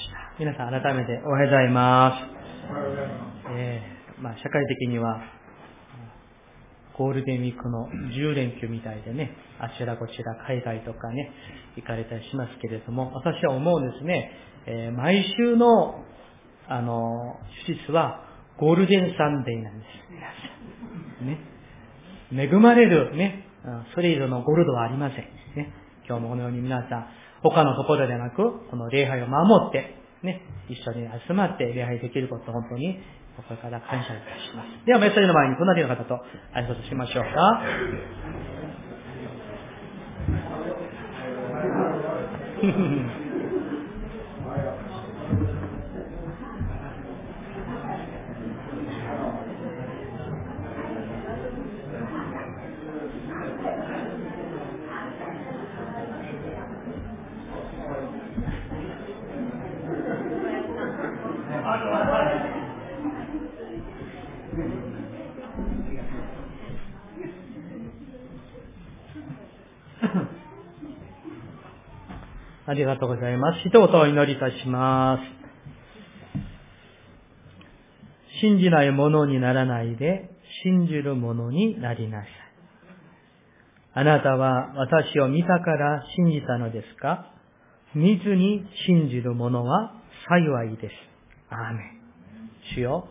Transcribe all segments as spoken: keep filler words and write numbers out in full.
した。皆さん改めておはようございます。えー、まあ社会的にはゴールデンウィークのじゅうれんきゅうみたいでね、あちらこちら海外とかね行かれたりしますけれども、私は思うんですね。えー、毎週のあの手術はゴールデンサンデーなんです。ね、恵まれるね、それ以上のゴールドはありません。ね、今日もこのように皆さん。他のところではなく、この礼拝を守って、ね、一緒に集まって礼拝できることを本当に、これから感謝いたします。では、メッセージの前に隣の方と挨拶しましょうか。ありがとうございます。一言お祈りいたします。信じないものにならないで、信じるものになりなさい。あなたは私を見たから信じたのですか？見ずに信じる者は幸いです。アーメン。主よ、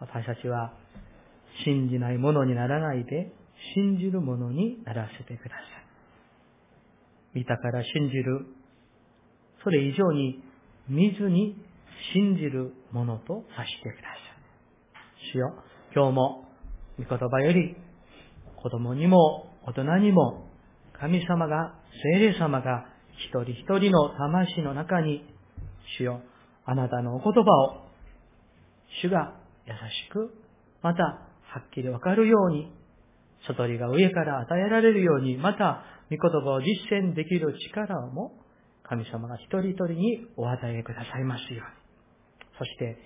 私たちは信じないものにならないで、信じるものにならせてください。見たから信じる。それ以上に見ずに信じるものとさせてください。主よ、今日も御言葉より子供にも大人にも神様が聖霊様が一人一人の魂の中に、主よ、あなたのお言葉を主が優しくまたはっきりわかるように、悟りが上から与えられるように、また御言葉を実践できる力をも神様が一人一人にお与えくださいますように。そして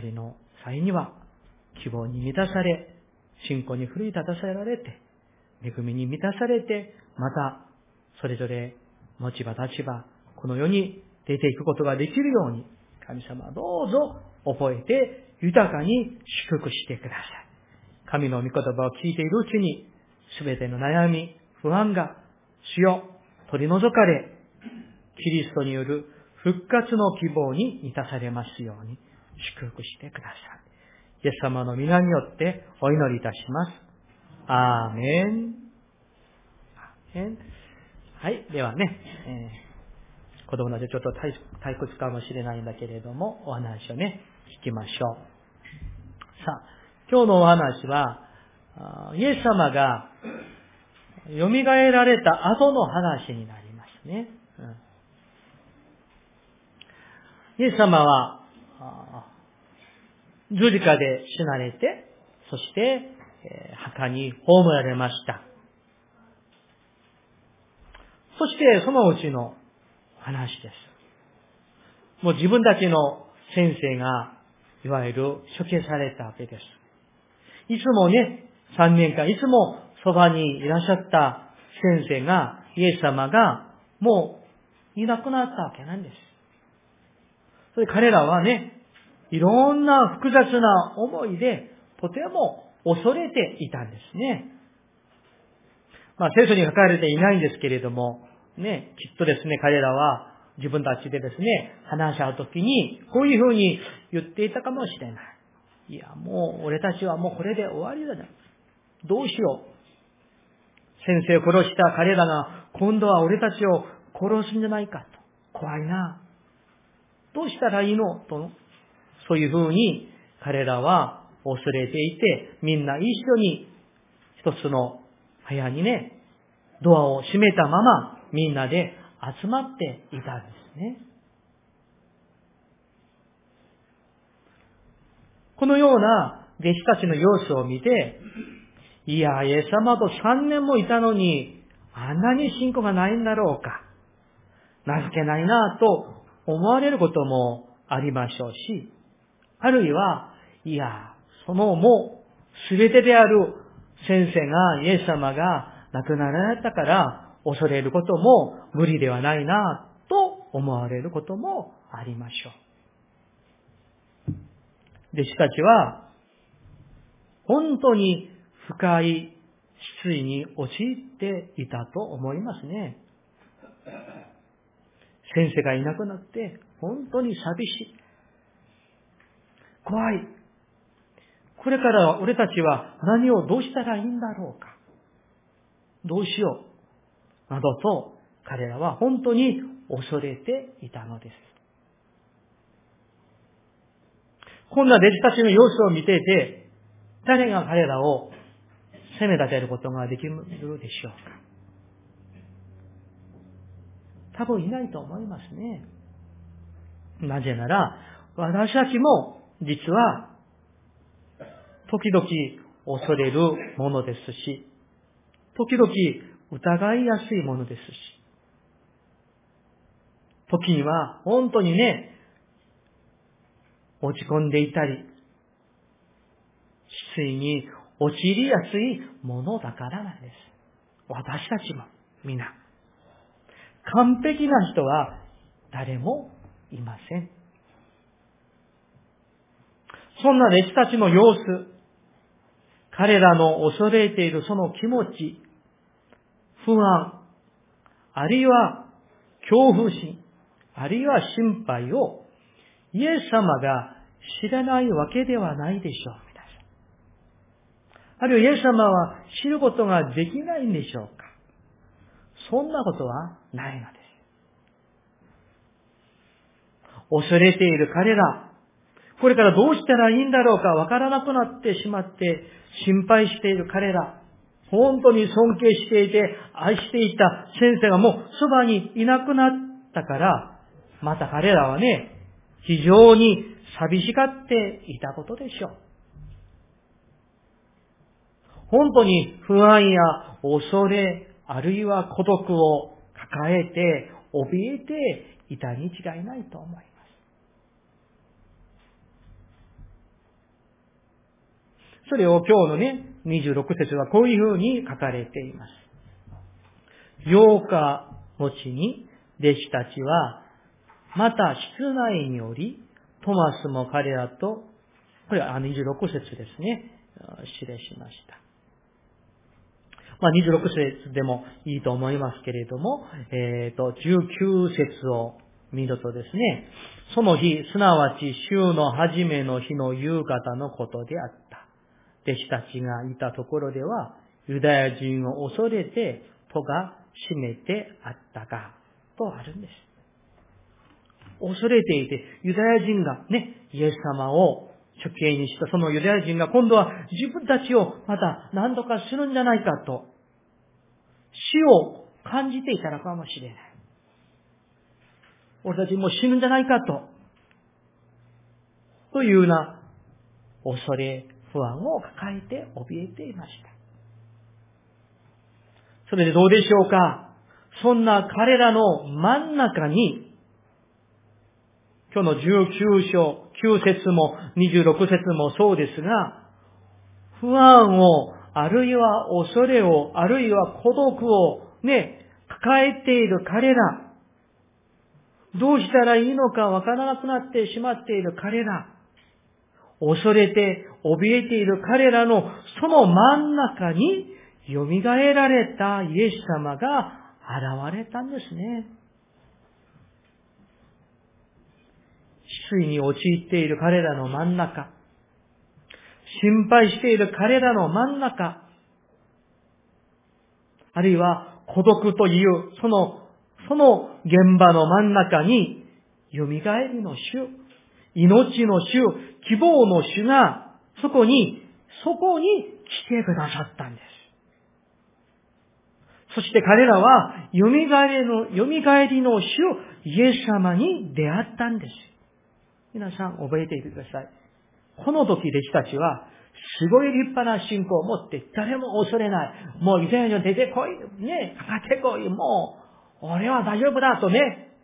帰りの際には希望に満たされ、信仰に奮い立たせられて、恵みに満たされて、またそれぞれ持ち場立場この世に出ていくことができるように、神様どうぞ覚えて豊かに祝福してください。神の御言葉を聞いているうちに全ての悩み不安が主よ取り除かれ、キリストによる復活の希望に満たされますように祝福してください。イエス様の皆によってお祈りいたします。アーメン。アーメン。はい、ではね、えー、子供たちちょっと退屈かもしれないんだけれども、お話をね、聞きましょう。さあ、今日のお話は、イエス様が蘇られた後の話になりますね。うん、イエス様は十字架で死なれて、そして墓に葬られました。そしてそのうちの話です。もう自分たちの先生がいわゆる処刑されたわけです。いつもね、さんねんかんいつもそばにいらっしゃった先生が、イエス様がもういなくなったわけなんです。それ彼らはね、いろんな複雑な思いで、とても恐れていたんですね。まあ、聖書に書かれていないんですけれども、ね、きっとですね、彼らは自分たちでですね、話し合うときに、こういうふうに言っていたかもしれない。いや、もう俺たちはもうこれで終わりだな。どうしよう。先生を殺した彼らが、今度は俺たちを殺すんじゃないかと。怖いな。どうしたらいいのと、そういうふうに彼らは恐れていて、みんな一緒に一つの部屋にね、ドアを閉めたままみんなで集まっていたんですね。このような弟子たちの様子を見て、いや、イエス様とさんねんもいたのに、あんなに信仰がないんだろうか。情けないなと、思われることもありましょうし、あるいは、いや、そのもう全てである先生が、イエス様が亡くなられたから恐れることも無理ではないなと思われることもありましょう。弟子たちは本当に深い失意に陥っていたと思いますね。先生がいなくなって本当に寂しい、怖い、これから俺たちは何をどうしたらいいんだろうか、どうしようなどと彼らは本当に恐れていたのです。こんな弟子たちの様子を見ていて、誰が彼らを責め立てることができるでしょうか。多分いないと思いますね。なぜなら、私たちも実は時々恐れるものですし、時々疑いやすいものですし、時には本当にね、落ち込んでいたり、失意に陥りやすいものだからなんです。私たちも皆。完璧な人は誰もいません。そんな弟子たちの様子、彼らの恐れているその気持ち、不安、あるいは恐怖心、あるいは心配をイエス様が知らないわけではないでしょう。あるいはイエス様は知ることができないんでしょうか。そんなことはないのです。恐れている彼ら、これからどうしたらいいんだろうかわからなくなってしまって心配している彼ら、本当に尊敬していて愛していた先生がもうそばにいなくなったから、また彼らはね、非常に寂しがっていたことでしょう。本当に不安や恐れ、あるいは孤独を抱えて、怯えていたに違いないと思います。それを今日のね、にじゅうろくせつはこういうふうに書かれています。ようか後に弟子たちは、また室内により、トマスも彼らと、これはにじゅうろくせつですね、失礼しました。まあ、にじゅうろくせつでもいいと思いますけれども、えっと、じゅうきゅうせつを見るとですね、その日、すなわち週の初めの日の夕方のことであった。弟子たちがいたところでは、ユダヤ人を恐れて戸が閉めてあったが、とあるんです。恐れていて、ユダヤ人がね、イエス様を処刑にしたそのユダヤ人が今度は自分たちをまた何とかするんじゃないかと死を感じていたのかもしれない。俺たちもう死ぬんじゃないかとというような恐れ不安を抱えて怯えていました。それでどうでしょうか。そんな彼らの真ん中に今日のじゅうきゅう章、きゅうせつもにじゅうろくせつもそうですが、不安を、あるいは恐れを、あるいは孤独をね、抱えている彼ら、どうしたらいいのかわからなくなってしまっている彼ら、恐れて、怯えている彼らのその真ん中に蘇られたイエス様が現れたんですね。失意に陥っている彼らの真ん中、心配している彼らの真ん中、あるいは孤独というそのその現場の真ん中に、よみがえりの主、命の主、希望の主がそこにそこに来てくださったんです。そして彼らはよみがえりのよみがえりの主イエス様に出会ったんです。皆さん覚えていてください。この時弟子たちはすごい立派な信仰を持って、誰も恐れない、もうイザヤに出てこいね、かかってこい、もう俺は大丈夫だとね、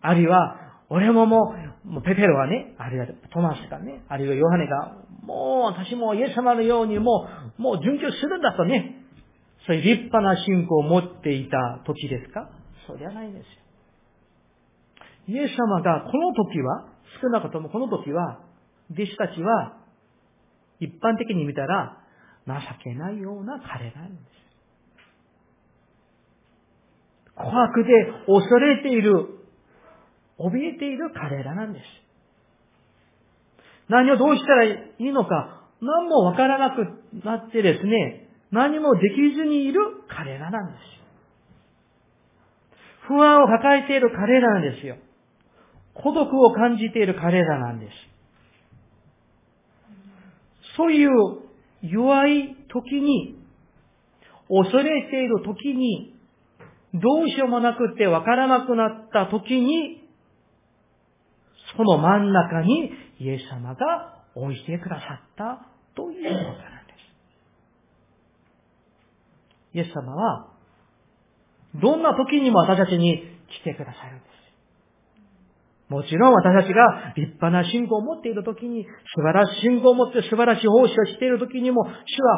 あるいは俺ももうペテロはね、あるいはトマスがね、あるいはヨハネがもう私もイエス様のようにもうもう殉教するんだとね、そういう立派な信仰を持っていた時ですか。そうではないんですよ。イエス様がこの時は、少なくともこの時は、弟子たちは一般的に見たら情けないような彼なんです。怖くて恐れている、怯えている彼らなんです。何をどうしたらいいのか何もわからなくなってですね、何もできずにいる彼らなんです。不安を抱えている彼らなんですよ。孤独を感じている彼らなんです。そういう弱い時に、恐れている時に、どうしようもなくてわからなくなった時に、その真ん中にイエス様が置いてくださったということなんです。イエス様は、どんな時にも私たちに来てくださるんです。もちろん私たちが立派な信仰を持っている時に、素晴らしい信仰を持って素晴らしい奉仕をしている時にも、主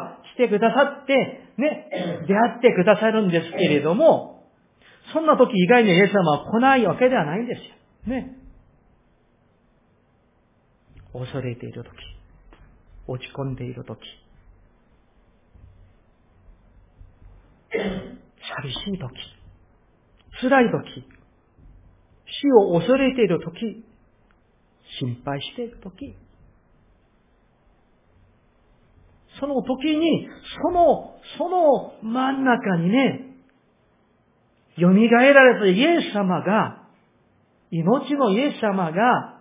は来てくださって、ね、出会ってくださるんですけれども、そんな時以外にイエス様は来ないわけではないんですよ。ね。恐れている時、落ち込んでいる時、寂しい時、辛い時、死を恐れているとき、心配しているとき、そのときに、その、その真ん中にね、蘇られたイエス様が、命のイエス様が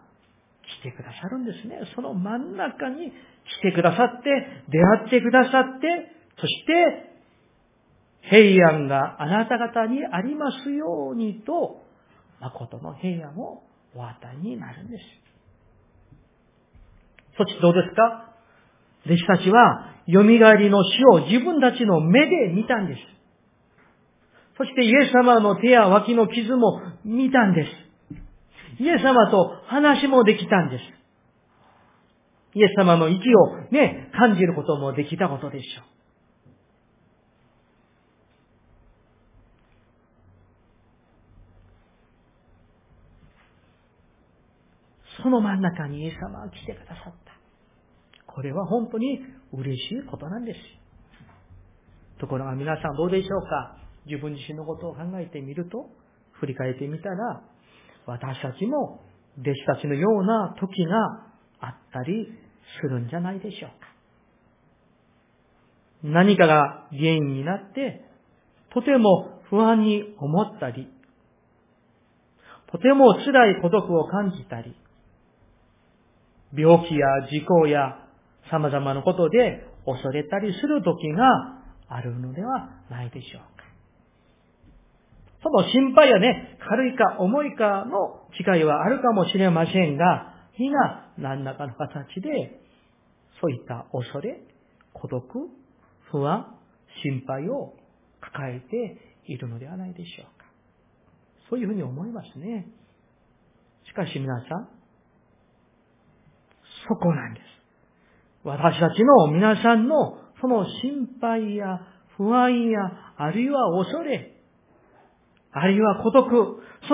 来てくださるんですね。その真ん中に来てくださって、出会ってくださって、そして、平安があなた方にありますようにと、誠の平安をお与えになるんです。そしてどうですか？弟子たちは蘇りの死を自分たちの目で見たんです。そしてイエス様の手や脇の傷も見たんです。イエス様と話もできたんです。イエス様の息をね、感じることもできたことでしょう。その真ん中にイエス様が来てくださった。これは本当に嬉しいことなんです。ところが皆さんどうでしょうか？自分自身のことを考えてみると、振り返ってみたら、私たちも弟子たちのような時があったりするんじゃないでしょうか。何かが原因になって、とても不安に思ったり、とても辛い孤独を感じたり、病気や事故や様々なことで恐れたりする時があるのではないでしょうか。その心配はね、軽いか重いかの違いはあるかもしれませんが、皆何らかの形でそういった恐れ、孤独、不安、心配を抱えているのではないでしょうか。そういうふうに思いますね。しかし皆さん、そこなんです。私たちの皆さんのその心配や不安や、あるいは恐れ、あるいは孤独、そ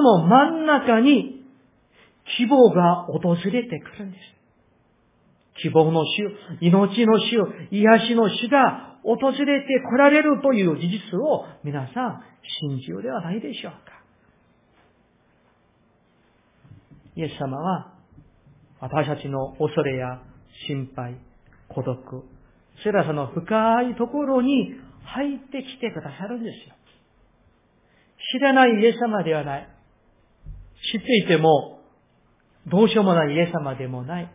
の真ん中に希望が訪れてくるんです。希望の主、命の主、癒しの主が訪れて来られるという事実を皆さん信じようではないでしょうか。イエス様は私たちの恐れや心配、孤独、辛さの深いところに入ってきてくださるんですよ。知らないイエス様ではない。知っていてもどうしようもないイエス様でもない。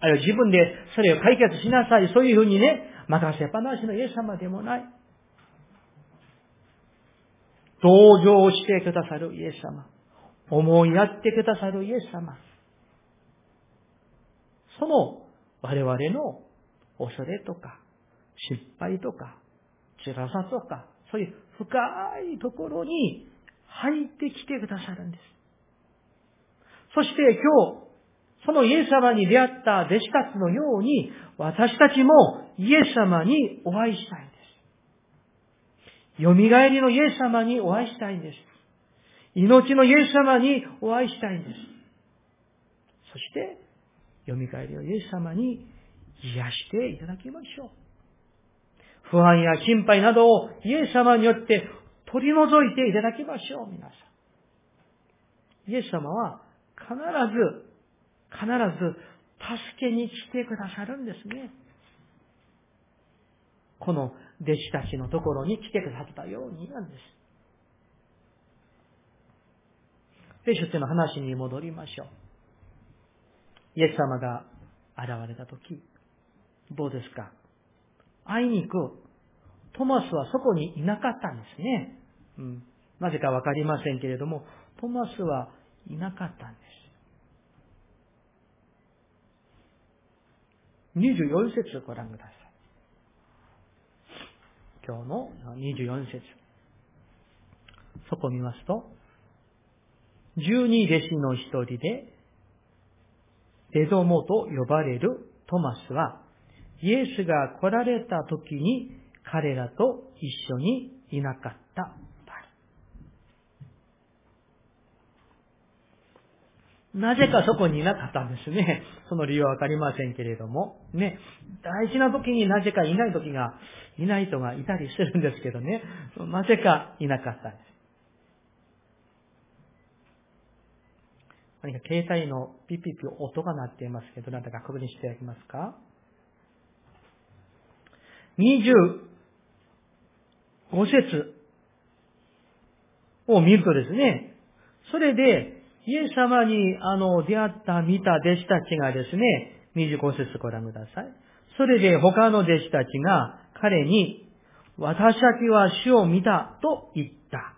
あるいは自分でそれを解決しなさい。そういうふうにね、任せっぱなしのイエス様でもない。同情してくださるイエス様。思いやってくださるイエス様。その我々の恐れとか失敗とか辛さとかそういう深いところに入ってきてくださるんです。そして今日そのイエス様に出会った弟子たちのように私たちもイエス様にお会いしたいんです。よみがえりのイエス様にお会いしたいんです。命のイエス様にお会いしたいんです。そして蘇りをイエス様に癒していただきましょう。不安や心配などをイエス様によって取り除いていただきましょう。皆さん、イエス様は必ず必ず助けに来てくださるんですね。この弟子たちのところに来てくださったようになんです。聖書っての話に戻りましょう。イエス様が現れたとき、どうですか。あいにくトマスはそこにいなかったんですね、うん、なぜかわかりませんけれども、トマスはいなかったんです。にじゅうよん節ご覧ください。今日のにじゅうよん節、そこを見ますと、じゅうに弟子の一人でデドモと呼ばれるトマスは、イエスが来られた時に彼らと一緒にいなかった場合。なぜかそこにいなかったんですね。その理由はわかりませんけれどもね、大事な時になぜかいない時がいない人がいたりするんですけどね、なぜかいなかったんです。何か携帯のピッピッピ音が鳴っていますけど、何だか確認していただけますか。にじゅうご節を見るとですね、それでイエス様にあの出会った見た弟子たちがですね、にじゅうご節ご覧ください。それで他の弟子たちが彼に、私たちは主を見たと言った。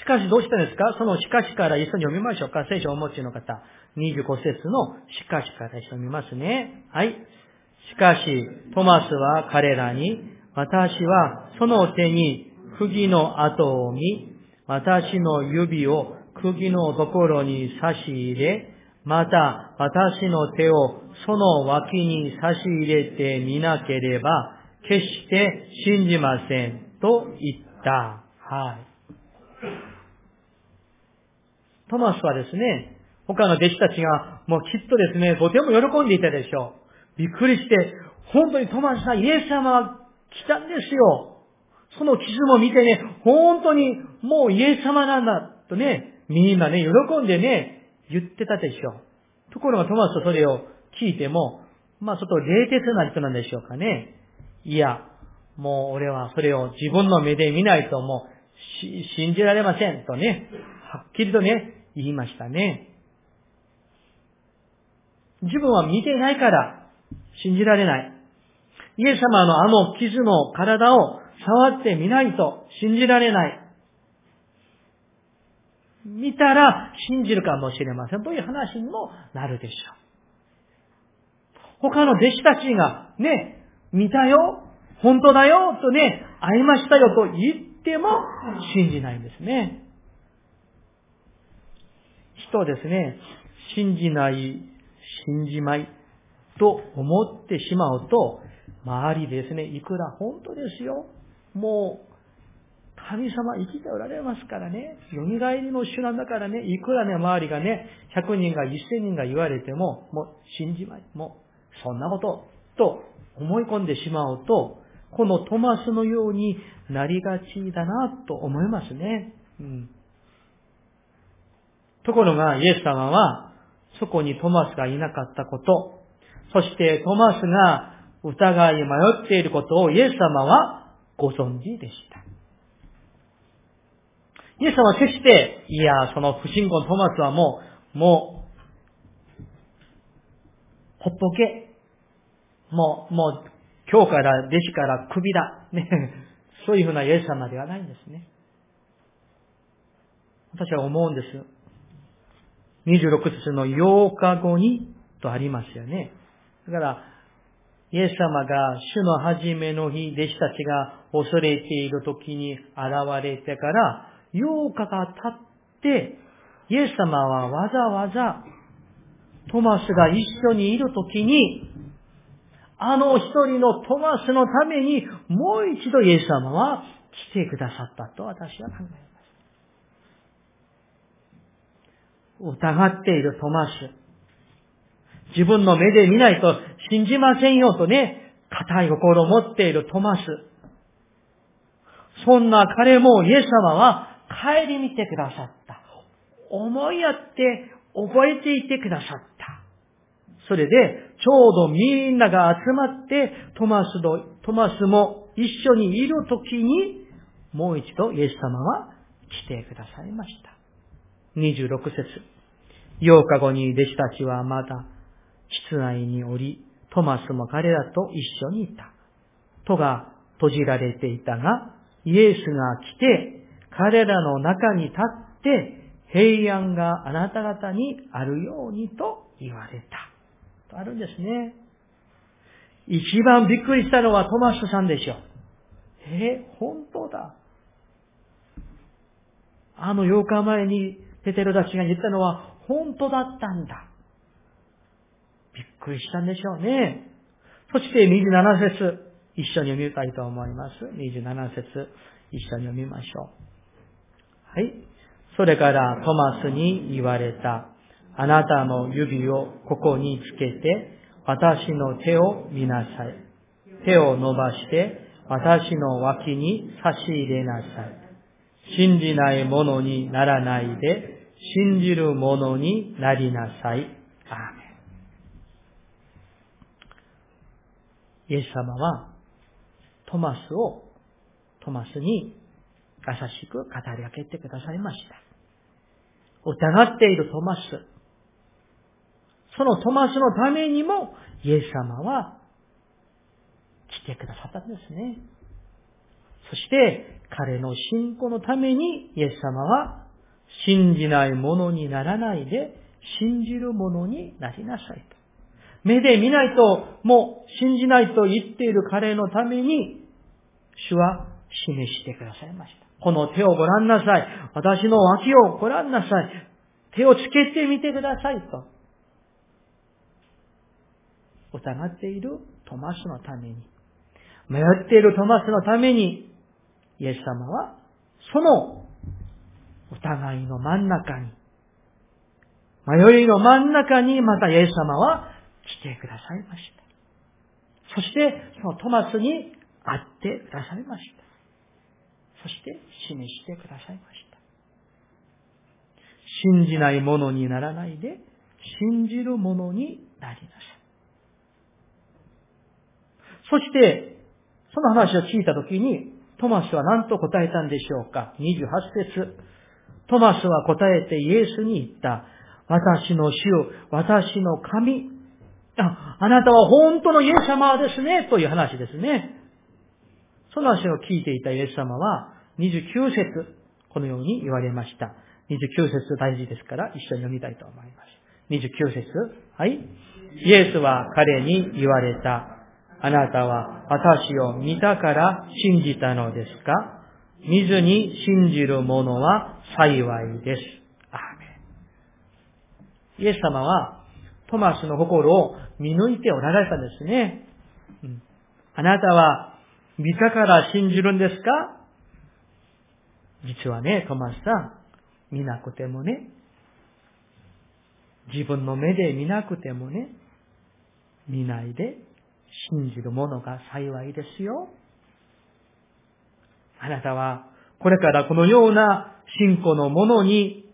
しかしどうしたんですか。そのしかしから一緒に読みましょうか。聖書をお持ちの方、にじゅうご節のしかしから一緒に見ますね。はい。しかし、トマスは彼らに、私はその手に釘の跡を見、私の指を釘のところに差し入れ、また私の手をその脇に差し入れてみなければ、決して信じませんと言った。はい。トマスはですね、他の弟子たちがもうきっとですね、とても喜んでいたでしょう。びっくりして、本当にトマスさん、イエス様は来たんですよ。その傷も見てね、本当にもうイエス様なんだとね、みんなね、喜んでね、言ってたでしょう。ところがトマスはそれを聞いても、まあちょっと冷徹な人なんでしょうかね。いや、もう俺はそれを自分の目で見ないともう、し信じられませんとね、はっきりとね、言いましたね。自分は見ていないから信じられない。イエス様のあの傷の体を触ってみないと信じられない。見たら信じるかもしれませんという話にもなるでしょう。他の弟子たちがね、見たよ、本当だよとね、会いましたよと言って、でも信じないんですね。人をですね、信じない、信じまいと思ってしまうと、周りですね、いくら本当ですよ、もう神様生きておられますからね、蘇りの主なんだからね、いくらね、周りがね、ひゃくにんがせんにんが言われても、もう信じまい、もうそんなことと思い込んでしまうと、このトマスのようになりがちだなと思いますね、うん、ところがイエス様はそこにトマスがいなかったこと、そしてトマスが疑い迷っていることをイエス様はご存知でした。イエス様は決して、いやその不信仰のトマスはもうもうほっぽけ、もうもう今日から弟子から首だ、ね、そういうふうなイエス様ではないんですね。私は思うんです。にじゅうろく節のようかごにとありますよね。だからイエス様が主の初めの日、弟子たちが恐れている時に現れてからようかが経って、イエス様はわざわざトマスが一緒にいる時に、あの一人のトマスのためにもう一度イエス様は来てくださったと私は考えます。疑っているトマス、自分の目で見ないと信じませんよとね、固い心を持っているトマス。そんな彼もイエス様は帰り見てくださった。思いやって覚えていてくださった。それでちょうどみんなが集まってトマスの、トマスも一緒にいるときにもう一度イエス様は来てくださいました。にじゅうろく節。ようかごに弟子たちはまだ室内におり、トマスも彼らと一緒にいた。戸が閉じられていたが、イエスが来て彼らの中に立って、平安があなた方にあるようにと言われた。とあるんですね。一番びっくりしたのはトマスさんでしょう。えー、本当だ。あのようかまえにペテロたちが言ったのは、本当だったんだ。びっくりしたんでしょうね。そしてにじゅうなな節、一緒に読みたいと思います。にじゅうなな節、一緒に読みましょう。はい。それからトマスに言われた。あなたも指をここにつけて、私の手を見なさい。手を伸ばして、私の脇に差し入れなさい。信じないものにならないで、信じる者になりなさい。アーメン。イエス様はトマスを、トマスに優しく語りかけてくださいました。疑っているトマス。そのトマスのためにもイエス様は来てくださったんですね。そして彼の信仰のためにイエス様は信じないものにならないで、信じるものになりなさいと。目で見ないと、もう信じないと言っている彼のために、主は示してくださいました。この手をご覧なさい。私の脇をご覧なさい。手をつけてみてくださいと。疑っているトマスのために、迷っているトマスのために、イエス様は、その、お互いの真ん中に、迷いの真ん中にまたイエス様は来てくださいました。そして、そのトマスに会ってくださいました。そして、示してくださいました。信じないものにならないで、信じるものになりなさい。そして、その話を聞いたときに、トマスは何と答えたんでしょうか。にじゅうはち節。トマスは答えてイエスに言った。私の主、私の神。あ、あなたは本当のイエス様ですね。という話ですね。その話を聞いていたイエス様は、にじゅうきゅう節、このように言われました。にじゅうきゅう節大事ですから、一緒に読みたいと思います。にじゅうきゅう節。はい。イエスは彼に言われた。あなたは私を見たから信じたのですか？見ずに信じる者は幸いです。アーメン。イエス様はトマスの心を見抜いておられたんですね。うん、あなたは見たから信じるんですか？実はね、トマスさん、見なくてもね、自分の目で見なくてもね、見ないで信じる者が幸いですよ。あなたはこれからこのような信仰のものに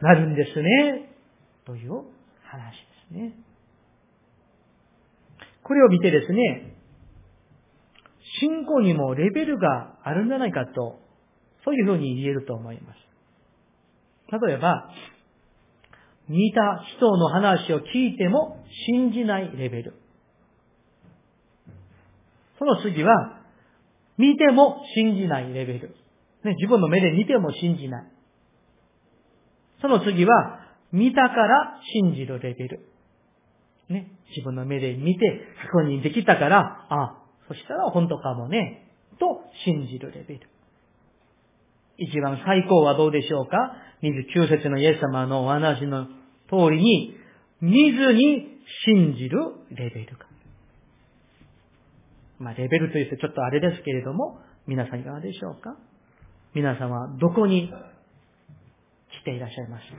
なるんですね。という話ですね。これを見てですね、信仰にもレベルがあるんじゃないかと、そういうふうに言えると思います。例えば、見た人の話を聞いても信じないレベル。その次は、見ても信じないレベル。ね、自分の目で見ても信じない。その次は、見たから信じるレベル。ね、自分の目で見て確認できたから、あ、そしたら本当かもね、と信じるレベル。一番最高はどうでしょうか？にじゅうきゅう節のイエス様のお話の通りに、見ずに信じるレベルか。まあ、レベルというとちょっとあれですけれども、皆さんいかがでしょうか？皆さんはどこに来ていらっしゃいますか？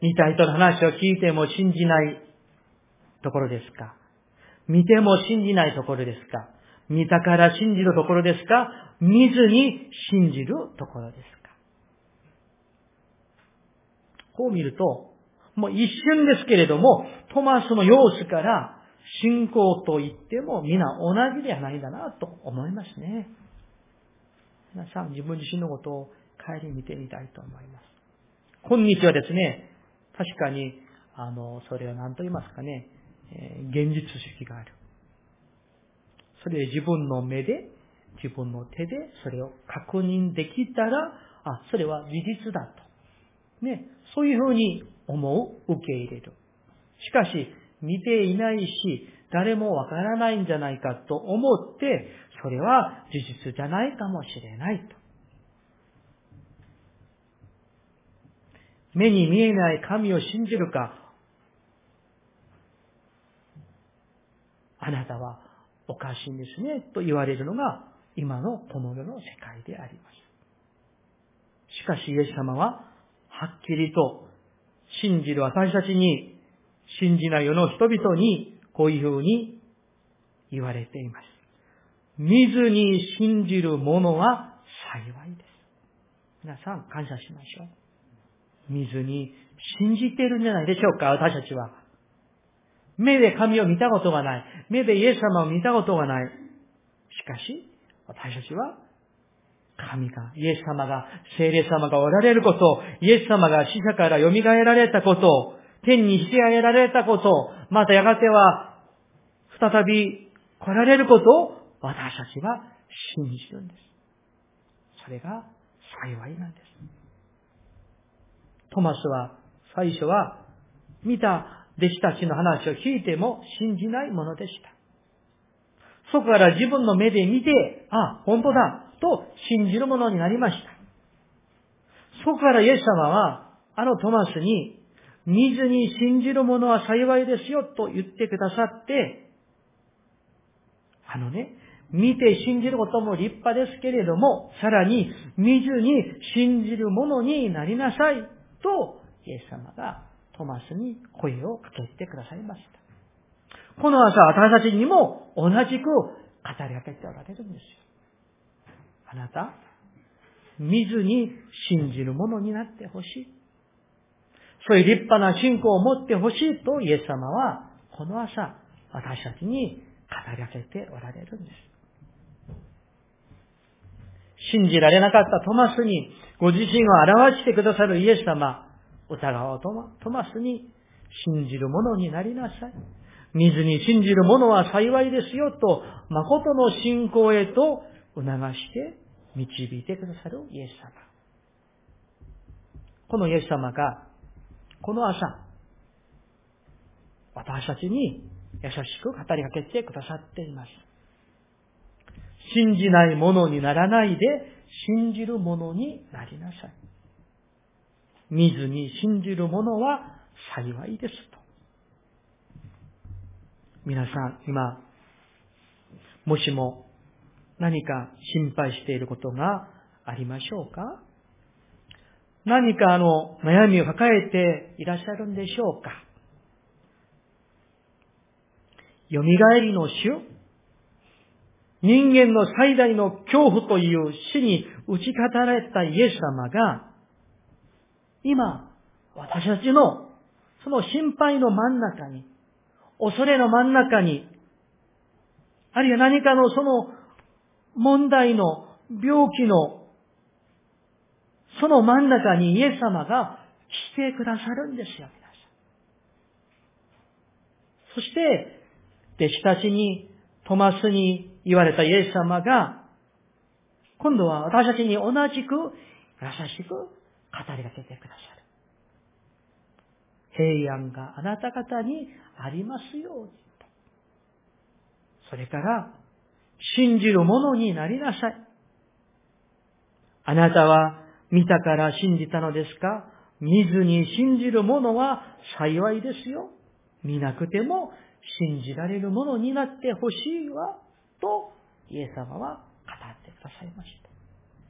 似た人の話を聞いても信じないところですか？見ても信じないところですか？見たから信じるところですか？見ずに信じるところですか？こう見ると、もう一瞬ですけれども、トマスの様子から信仰といっても皆同じではないだなと思いますね。皆さん自分自身のことを帰り見てみたいと思います。今日はですね、確かに、あの、それを何と言いますかね、えー、現実主義がある。それで自分の目で、自分の手でそれを確認できたら、あ、それは事実だと。ね、そういうふうに思う、受け入れる。しかし、見ていないし、誰もわからないんじゃないかと思って、それは事実じゃないかもしれないと。目に見えない神を信じるか、あなたはおかしいんですね、と言われるのが今のこの世の世界であります。しかしイエス様ははっきりと信じる私たちに、信じない世の人々にこういうふうに言われています。見ずに信じる者は幸いです。皆さん感謝しましょう。見ずに信じているんじゃないでしょうか、私たちは。目で神を見たことがない。目でイエス様を見たことがない。しかし、私たちは、神が、イエス様が、聖霊様がおられること、イエス様が死者から蘇られたこと、天に引き上げられたこと、またやがては、再び来られることを、私たちは信じるんです。それが幸いなんです。トマスは最初は見た弟子たちの話を聞いても信じないものでした。そこから自分の目で見て、あ、本当だと信じるものになりました。そこからイエス様はあのトマスに見ずに信じるものは幸いですよと言ってくださって、あのね、見て信じることも立派ですけれども、さらに見ずに信じるものになりなさい。と、イエス様がトマスに声をかけてくださいました。この朝、私たちにも同じく語りかけておられるんですよ。あなた、見ずに信じるものになってほしい。そういう立派な信仰を持ってほしいと、イエス様は、この朝、私たちに語りかけておられるんです。信じられなかったトマスにご自身を表してくださるイエス様、疑うトマスに信じる者になりなさい。見ずに信じる者は幸いですよと、誠の信仰へと促して導いてくださるイエス様。このイエス様が、この朝、私たちに優しく語りかけてくださっています。信じないものにならないで、信じるものになりなさい。見ずに信じるものは幸いですと。皆さん、今、もしも何か心配していることがありましょうか？何かあの悩みを抱えていらっしゃるんでしょうか？よみがえりの主、人間の最大の恐怖という死に打ち勝たれたイエス様が、今、私たちのその心配の真ん中に、恐れの真ん中に、あるいは何かのその問題の病気の、その真ん中にイエス様が来てくださるんですよ、皆さん。そして、弟子たちに、トマスに、言われたイエス様が、今度は私たちに同じく優しく語りかけてくださる。平安があなた方にありますように。それから、信じる者になりなさい。あなたは見たから信じたのですか？見ずに信じる者は幸いですよ。見なくても信じられる者になってほしいわ。と、イエス様は語ってくださいました。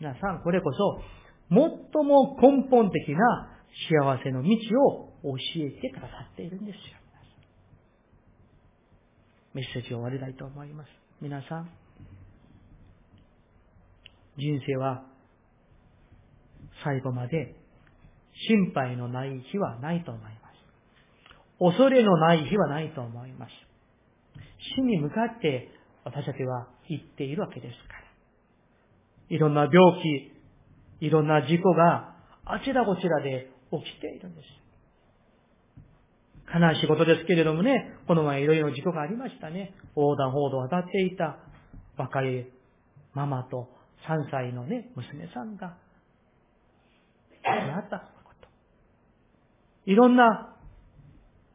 皆さん、これこそ、最も根本的な幸せの道を教えてくださっているんですよ。メッセージを終わりたいと思います。皆さん、人生は最後まで心配のない日はないと思います。恐れのない日はないと思います。死に向かって私たちは行っているわけですから。いろんな病気、いろんな事故があちらこちらで起きているんです。悲しいことですけれどもね、この前いろいろ事故がありましたね。横断歩道を渡っていた若いママとさんさいのね、娘さんが、あったこと。いろんな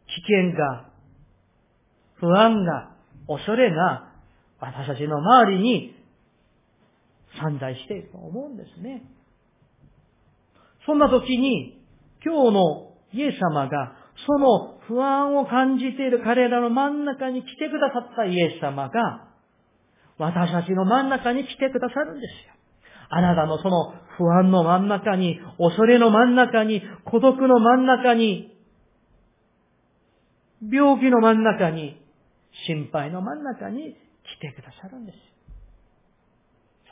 危険が、不安が、恐れが、私たちの周りに散在していると思うんですね。そんな時に、今日のイエス様が、その不安を感じている彼らの真ん中に来てくださったイエス様が、私たちの真ん中に来てくださるんですよ。あなたのその不安の真ん中に、恐れの真ん中に、孤独の真ん中に、病気の真ん中に、心配の真ん中に来てくださるんです。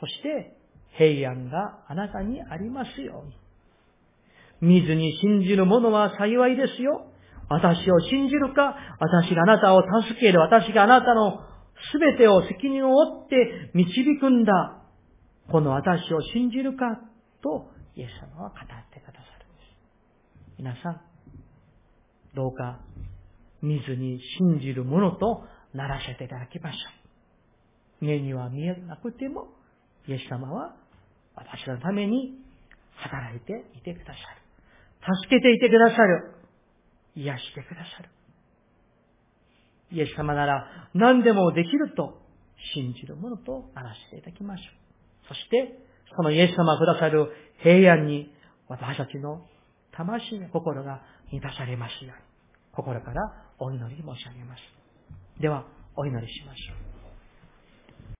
そして、平安があなたにありますように。見ずに信じる者は幸いですよ。私を信じるか、私があなたを助ける、私があなたのすべてを責任を負って導くんだ。この私を信じるか、とイエス様は語ってくださるんです。皆さん、どうか見ずに信じる者とならせていただきましょう。目には見えなくても、イエス様は私のために働いていてくださる。助けていてくださる。癒してくださる。イエス様なら何でもできると信じる者とならせていただきましょう。そして、そのイエス様がくださる平安に私たちの魂の心が満たされますように。心からお祈り申し上げます。では、お祈りしましょう。